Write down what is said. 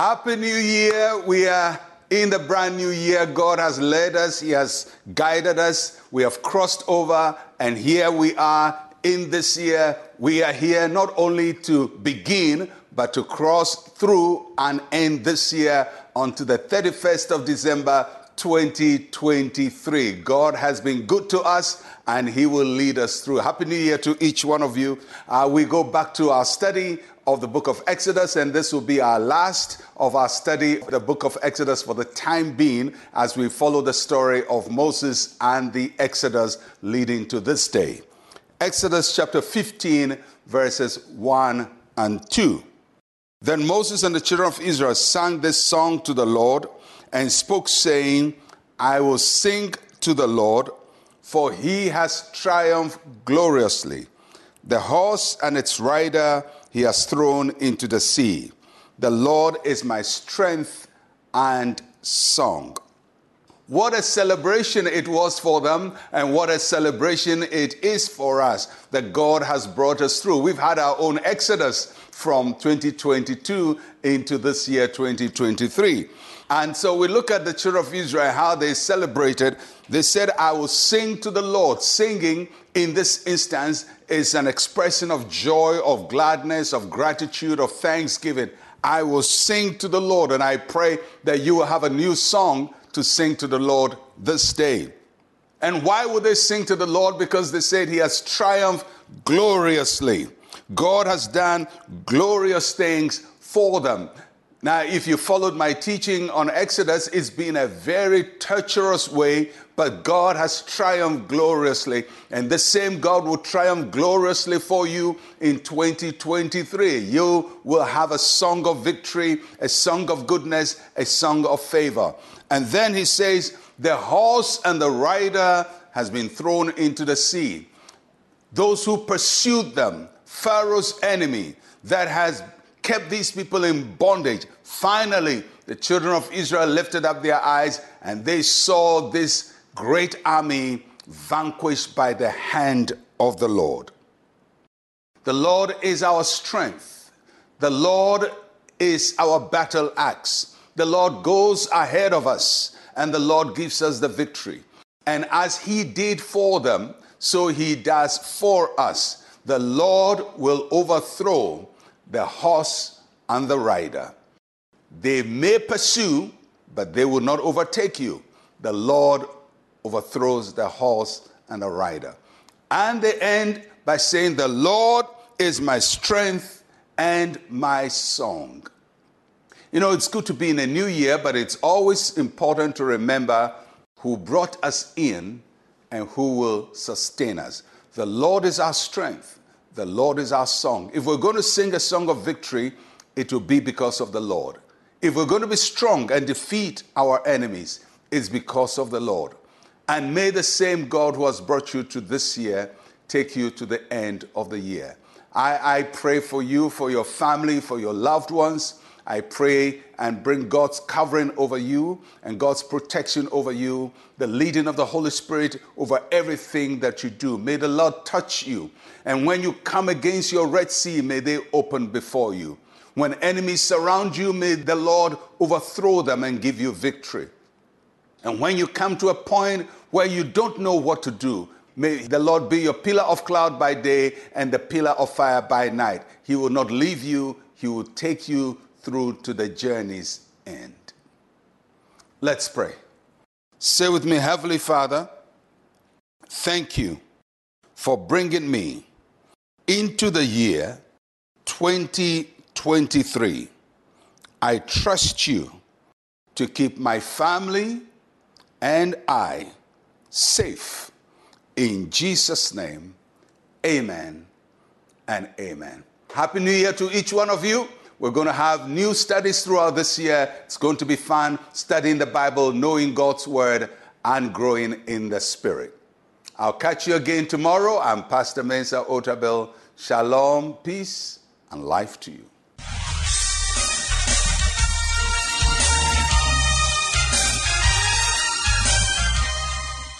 Happy New Year. We are in the brand new year. God has led us. He has guided us. We have crossed over, and here we are in this year. We are here not only to begin, but to cross through and end this year onto the 31st of December, 2023. God has been good to us, and He will lead us through. Happy New Year to each one of you. We go back to our study of the book of Exodus, and this will be our last of our study of the book of Exodus for the time being, as we follow the story of Moses and the Exodus leading to this day. Exodus chapter 15, verses 1 and 2. Then Moses and the children of Israel sang this song to the Lord and spoke, saying, I will sing to the Lord, for He has triumphed gloriously. The horse and its rider He has thrown into the sea. The Lord is my strength and song. What a celebration it was for them, and what a celebration it is for us that God has brought us through. We've had our own exodus from 2022 into this year, 2023. And so we look at the children of Israel, how they celebrated. They said, I will sing to the Lord. Singing in this instance is an expression of joy, of gladness, of gratitude, of thanksgiving. I will sing to the Lord, and I pray that you will have a new song to sing to the Lord this day. And why would they sing to the Lord? Because they said He has triumphed gloriously. God has done glorious things for them. Now, if you followed my teaching on Exodus, it's been a very torturous way, but God has triumphed gloriously. And the same God will triumph gloriously for you in 2023. You will have a song of victory, a song of goodness, a song of favor. And then He says, the horse and the rider has been thrown into the sea. Those who pursued them, Pharaoh's enemy, that has kept these people in bondage. Finally, the children of Israel lifted up their eyes, and they saw this great army vanquished by the hand of the Lord. The Lord is our strength. The Lord is our battle axe. The Lord goes ahead of us, and the Lord gives us the victory. And as He did for them, so He does for us. The Lord will overthrow the horse and the rider. They may pursue, but they will not overtake you. The Lord overthrows the horse and the rider. And they end by saying, the Lord is my strength and my song. You know, it's good to be in a new year, but it's always important to remember who brought us in and who will sustain us. The Lord is our strength. The Lord is our song. If we're going to sing a song of victory, it will be because of the Lord. If we're going to be strong and defeat our enemies, it's because of the Lord. And may the same God who has brought you to this year take you to the end of the year. I pray for you, for your family, for your loved ones. I pray and bring God's covering over you and God's protection over you, the leading of the Holy Spirit over everything that you do. May the Lord touch you. And when you come against your Red Sea, may they open before you. When enemies surround you, may the Lord overthrow them and give you victory. And when you come to a point where you don't know what to do, may the Lord be your pillar of cloud by day and the pillar of fire by night. He will not leave you. He will take you through to the journey's end. Let's pray. Say with me, Heavenly Father, thank you for bringing me into the year 2023. I trust you to keep my family and I safe. In Jesus' name, amen and amen. Happy New Year to each one of you. We're going to have new studies throughout this year. It's going to be fun studying the Bible, knowing God's Word, and growing in the Spirit. I'll catch you again tomorrow. I'm Pastor Mensa Otabil. Shalom, peace, and life to you.